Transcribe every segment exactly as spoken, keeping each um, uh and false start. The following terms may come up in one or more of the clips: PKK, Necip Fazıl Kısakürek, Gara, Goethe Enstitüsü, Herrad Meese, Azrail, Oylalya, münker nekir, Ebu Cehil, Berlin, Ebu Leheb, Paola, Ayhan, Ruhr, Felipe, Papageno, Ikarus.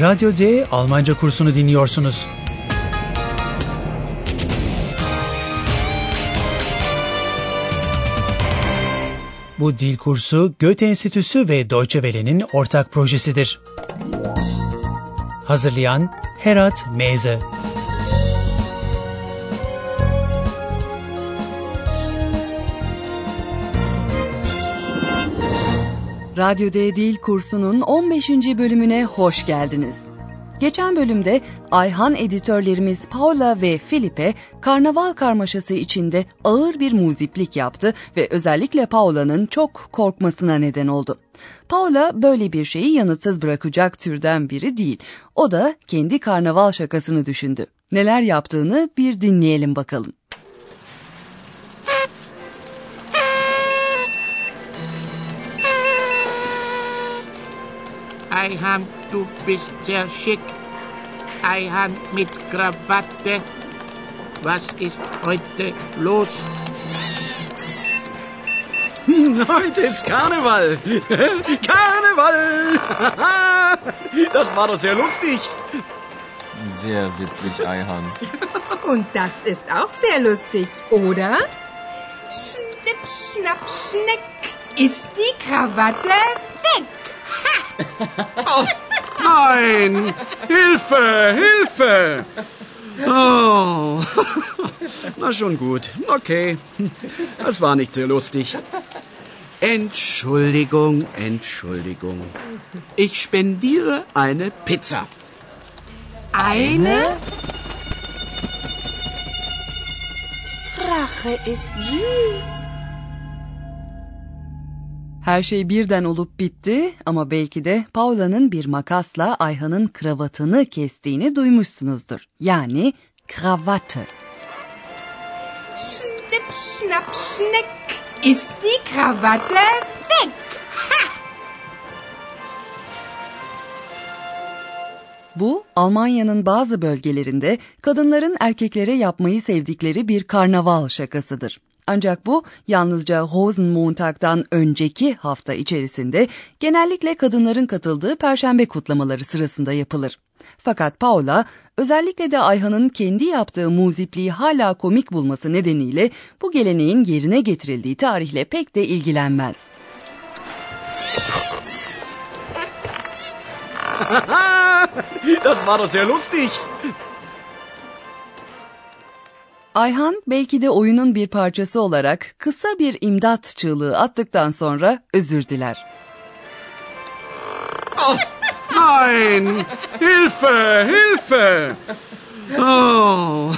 Radyo D Almanca kursunu dinliyorsunuz. Bu dil kursu Goethe Enstitüsü ve Deutsche Welle'nin ortak projesidir. Hazırlayan Herrad Meese. Radyo D Dil kursunun on beşinci bölümüne hoş geldiniz. Geçen bölümde Ayhan editörlerimiz Paola ve Felipe karnaval karmaşası içinde ağır bir muziplik yaptı ve özellikle Paola'nın çok korkmasına neden oldu. Paola böyle bir şeyi yanıtsız bırakacak türden biri değil. O da kendi karnaval şakasını düşündü. Neler yaptığını bir dinleyelim bakalım. Ayhan, du bist sehr schick. Ayhan mit Krawatte. Was ist heute los? Heute ist Karneval. Karneval! Das war doch sehr lustig. Sehr witzig, Ayhan. Und das ist auch sehr lustig, oder? Schnipp, schnapp, schneck. Ist die Krawatte weg? Oh, nein! Hilfe! Hilfe! Oh. Na schon gut. Okay. Das war nicht sehr lustig. Entschuldigung, Entschuldigung. Ich spendiere eine Pizza. Eine? Rache ist süß. Her şey birden olup bitti ama belki de Paola'nın bir makasla Ayhan'ın kravatını kestiğini duymuşsunuzdur. Yani kravatı. Schnipp, schnapp, schneck. Ist die Krawatte weg? Ha! Bu Almanya'nın bazı bölgelerinde kadınların erkeklere yapmayı sevdikleri bir karnaval şakasıdır. Ancak bu yalnızca Rosenmontag'dan önceki hafta içerisinde genellikle kadınların katıldığı perşembe kutlamaları sırasında yapılır. Fakat Paola özellikle de Ayhan'ın kendi yaptığı muzipliği hala komik bulması nedeniyle bu geleneğin yerine getirildiği tarihle pek de ilgilenmez. Das war doch sehr lustig. Ayhan belki de oyunun bir parçası olarak kısa bir imdat çığlığı attıktan sonra özür diler. Oh, nein! Hilfe! Hilfe! Oh.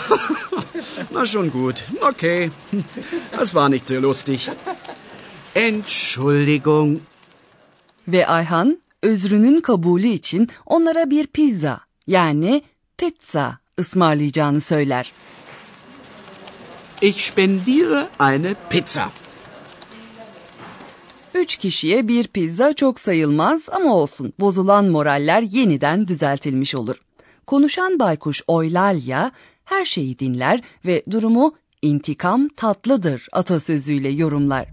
Na schon gut. Okay. Das war nicht sehr lustig. Entschuldigung. Ve Ayhan özrünün kabulü için onlara bir pizza yani pizza ısmarlayacağını söyler. Ich spendiere eine Pizza. Üç kişiye bir pizza çok sayılmaz ama olsun. Bozulan moraller yeniden düzeltilmiş olur. Konuşan baykuş Oylalya her şeyi dinler ve durumu intikam tatlıdır atasözüyle yorumlar.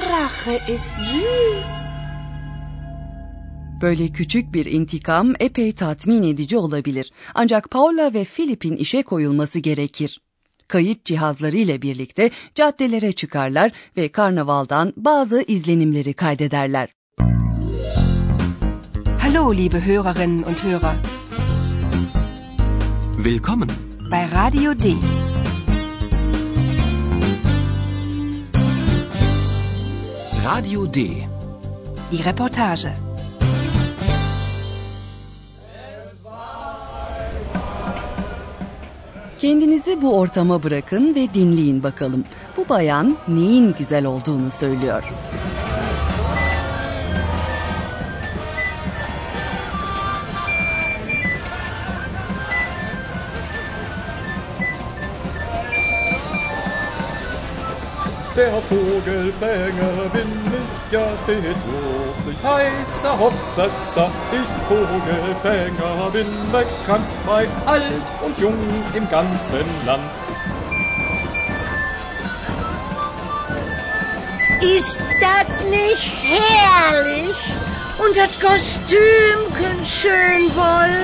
Rache ist süß. Böyle küçük bir intikam epey tatmin edici olabilir. Ancak Paola ve Filip'in işe koyulması gerekir. Kayıt cihazları ile birlikte caddelere çıkarlar ve karnavaldan bazı izlenimleri kaydederler. Hallo liebe Hörerinnen und Hörer. Willkommen bei Radio D. Radio D. Die Reportage. Kendinizi bu ortama bırakın ve dinleyin bakalım. Bu bayan neyin güzel olduğunu söylüyor. Der Vogelfänger bin ich ja stets lustig, heißer Hopsesser, ich Vogelfänger bin bekannt, bei alt und jung im ganzen Land. Ist das nicht herrlich? Und das Kostümchen schön wohl.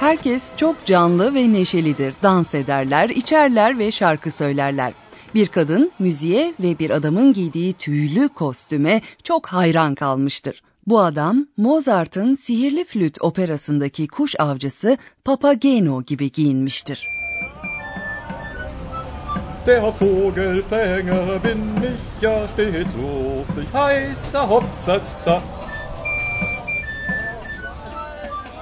Herkes çok canlı ve neşelidir. Dans ederler, içerler ve şarkı söylerler. Bir kadın müziğe ve bir adamın giydiği tüylü kostüme çok hayran kalmıştır. Bu adam Mozart'ın Sihirli Flüt operasındaki kuş avcısı Papageno gibi giyinmiştir. Der Vogelfänger bin ich ja stets lustig, heißer Hopsassa.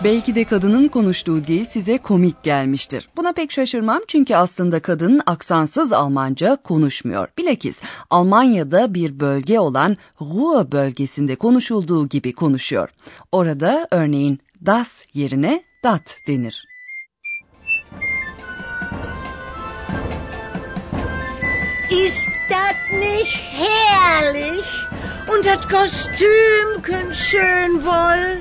Belki de kadının konuştuğu dil size komik gelmiştir. Buna pek şaşırmam çünkü aslında kadın aksansız Almanca konuşmuyor. Bilakis Almanya'da bir bölge olan Ruhr bölgesinde konuşulduğu gibi konuşuyor. Orada örneğin das yerine dat denir. Ist das nicht herrlich? Und das Kostümchen schön wohl.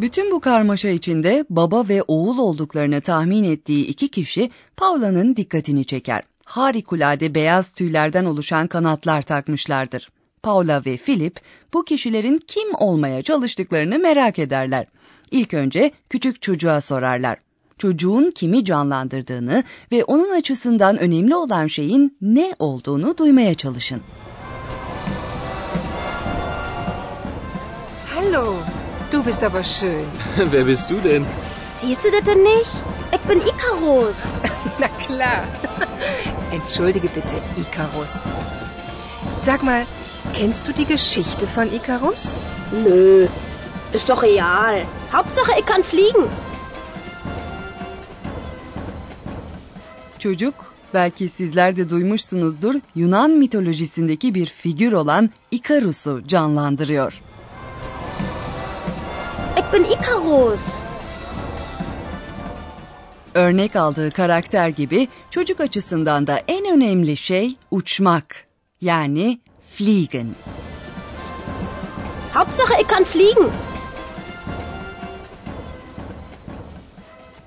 Bütün bu karmaşa içinde baba ve oğul olduklarını tahmin ettiği iki kişi Paola'nın dikkatini çeker. Harikulade beyaz tüylerden oluşan kanatlar takmışlardır. Paola ve Felipe bu kişilerin kim olmaya çalıştıklarını merak ederler. İlk önce küçük çocuğa sorarlar. Çocuğun kimi canlandırdığını ve onun açısından önemli olan şeyin ne olduğunu duymaya çalışın. Hallo. Du bist aber schön. Wer bist du denn? Siehst du das denn nicht? Ich bin Ikarus. Na klar. Entschuldige bitte, Ikarus. Sag mal, kennst du die Geschichte von Ikarus? Nö, ist doch real. Hauptsache, ich kann fliegen. Çocuk, belki sizler de duymuşsunuzdur, Yunan mitolojisindeki bir figür olan Ikarus'u canlandırıyor. Ben Ikarus. Örnek aldığı karakter gibi çocuk açısından da en önemli şey uçmak. Yani fliegen. Hauptsache ich kann fliegen.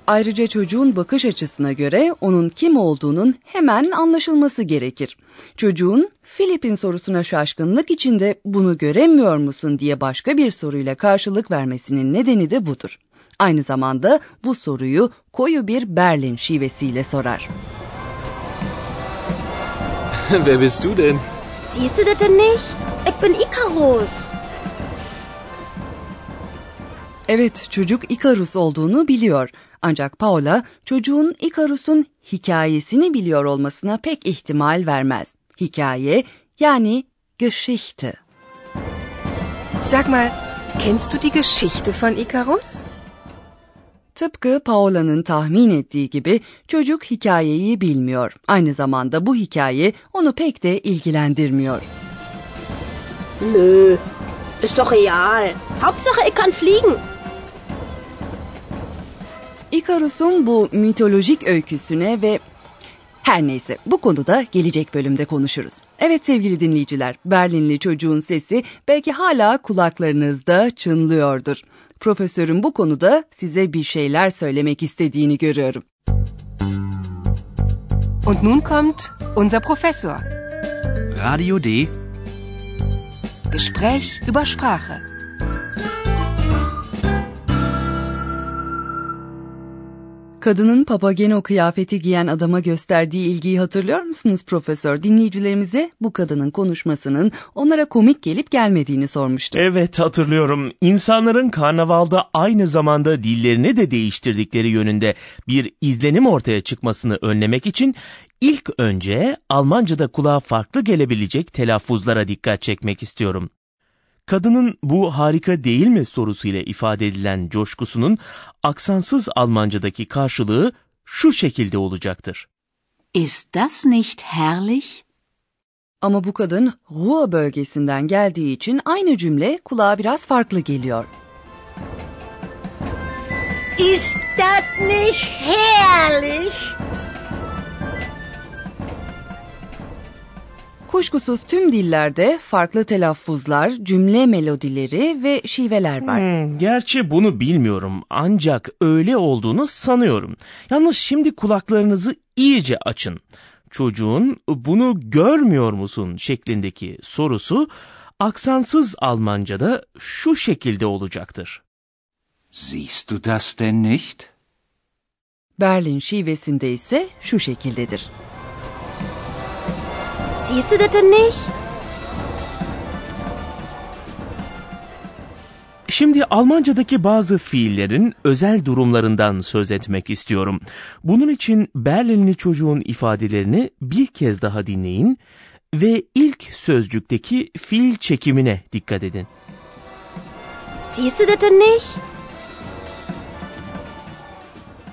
Ayrıca çocuğun bakış açısına göre onun kim olduğunun hemen anlaşılması gerekir. Çocuğun Filip'in sorusuna şaşkınlık içinde bunu göremiyor musun diye başka bir soruyla karşılık vermesinin nedeni de budur. Aynı zamanda bu soruyu koyu bir Berlin şivesiyle sorar. Wer bist du denn? Siehst du das denn nicht? Ich bin Ikarus. Evet, çocuk Ikarus olduğunu biliyor. Ancak Paola çocuğun Ikarus'un hikayesini biliyor olmasına pek ihtimal vermez. Hikaye yani Geschichte. Sag mal, kennst du die Geschichte von Ikarus? Tıpkı Paola'nın tahmin ettiği gibi çocuk hikayeyi bilmiyor. Aynı zamanda bu hikaye onu pek de ilgilendirmiyor. Nö, ist doch real. Hauptsache ich kann fliegen. Ikarus'un bu mitolojik öyküsüne ve her neyse bu konuda gelecek bölümde konuşuruz. Evet sevgili dinleyiciler, Berlinli çocuğun sesi belki hala kulaklarınızda çınlıyordur. Profesörün bu konuda size bir şeyler söylemek istediğini görüyorum. Und nun kommt unser Professor. Radio D. Gespräch über Sprache. Kadının Papageno kıyafeti giyen adama gösterdiği ilgiyi hatırlıyor musunuz profesör? Dinleyicilerimize bu kadının konuşmasının onlara komik gelip gelmediğini sormuştu. Evet hatırlıyorum. İnsanların karnavalda aynı zamanda dillerini de değiştirdikleri yönünde bir izlenim ortaya çıkmasını önlemek için ilk önce Almanca'da kulağa farklı gelebilecek telaffuzlara dikkat çekmek istiyorum. Kadının bu harika değil mi sorusuyla ifade edilen coşkusunun aksansız Almanca'daki karşılığı şu şekilde olacaktır. Ist das nicht herrlich? Ama bu kadın Ruhr bölgesinden geldiği için aynı cümle kulağa biraz farklı geliyor. Ist das nicht herrlich? Kuşkusuz tüm dillerde farklı telaffuzlar, cümle melodileri ve şiveler var. Hmm, gerçi bunu bilmiyorum ancak öyle olduğunu sanıyorum. Yalnız şimdi kulaklarınızı iyice açın. Çocuğun bunu görmüyor musun şeklindeki sorusu aksansız Almanca'da şu şekilde olacaktır. Siehst du das denn nicht? Berlin şivesinde ise şu şekildedir. Siehst du das denn nicht? Şimdi Almanca'daki bazı fiillerin özel durumlarından söz etmek istiyorum. Bunun için Berlinli çocuğun ifadelerini bir kez daha dinleyin ve ilk sözcükteki fiil çekimine dikkat edin. Siehst du das denn nicht?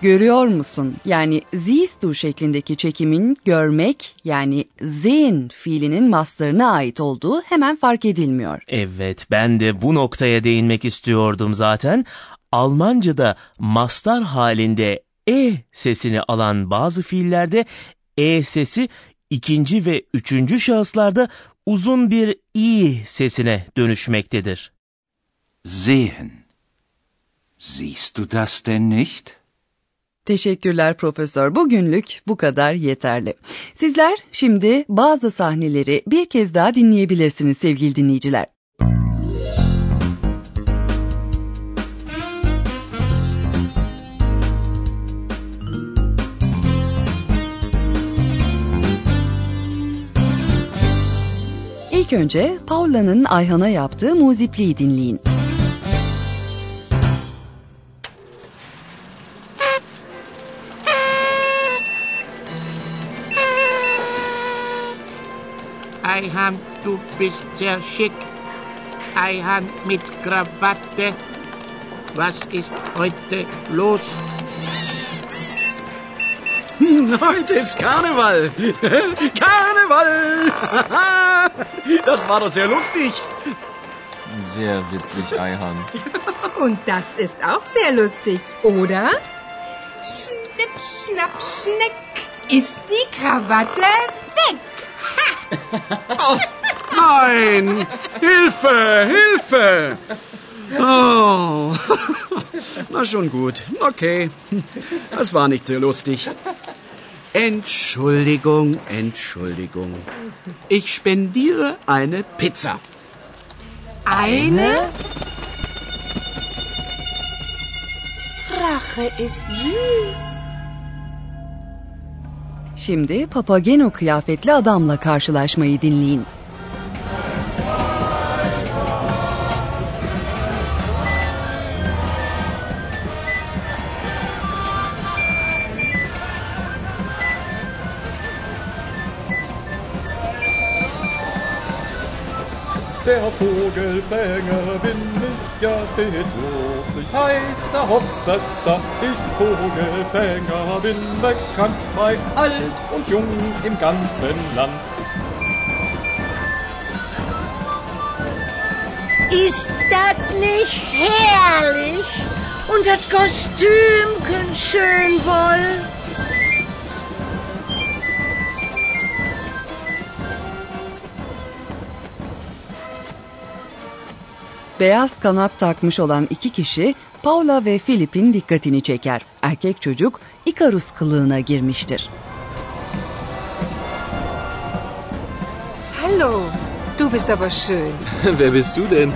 Görüyor musun? Yani siehst du şeklindeki çekimin görmek yani sehen fiilinin mastarına ait olduğu hemen fark edilmiyor. Evet, ben de bu noktaya değinmek istiyordum zaten. Almanca'da mastar halinde e sesini alan bazı fiillerde e sesi ikinci ve üçüncü şahıslarda uzun bir i sesine dönüşmektedir. Sehen. Siehst du das denn nicht? Teşekkürler profesör. Bugünlük bu kadar yeterli. Sizler şimdi bazı sahneleri bir kez daha dinleyebilirsiniz sevgili dinleyiciler. İlk önce Paola'nın Ayhan'a yaptığı muzipliği dinleyin. Ayhan, du bist sehr schick. Ayhan mit Krawatte. Was ist heute los? Heute ist Karneval. Karneval! Das war doch sehr lustig. Sehr witzig, Ayhan. Und das ist auch sehr lustig, oder? Schnipp, schnapp, schneck. Ist die Krawatte weg? Oh, nein! Hilfe! Hilfe! Oh. Na schon gut. Okay. Das war nicht sehr lustig. Entschuldigung, Entschuldigung. Ich spendiere eine Pizza. Eine? Rache ist süß. Şimdi Papageno kıyafetli adamla karşılaşmayı dinleyin. Der Vogelfänger bin ich ja stets lustig, heißer Hopsesser, ich Vogelfänger bin bekannt bei alt und jung im ganzen Land. Ist das nicht herrlich und das Kostümchen schön wohl? Beyaz kanat takmış olan iki kişi Paola ve Felipe'nin dikkatini çeker. Erkek çocuk Ikarus kılığına girmiştir. Hallo, du bist aber schön. Wer bist du denn?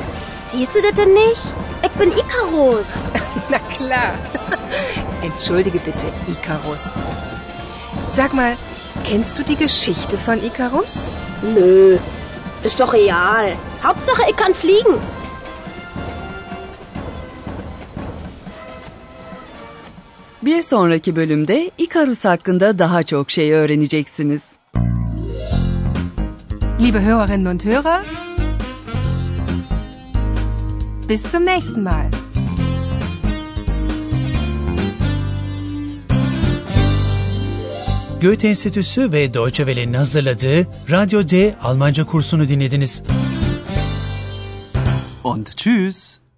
Siehst du das denn nicht? Ich bin Ikarus. Na klar. Entschuldige bitte, Ikarus. Sag mal, kennst du die Geschichte von Ikarus? Nö, ist doch real. Hauptsache, ich kann fliegen. Bir sonraki bölümde Ikarus hakkında daha çok şey öğreneceksiniz. Liebe Hörerinnen und Hörer, bis zum nächsten Mal. Goethe Enstitüsü ve Deutsche Welle'nin hazırladığı Radyo D Almanca kursunu dinlediniz. Und tschüss.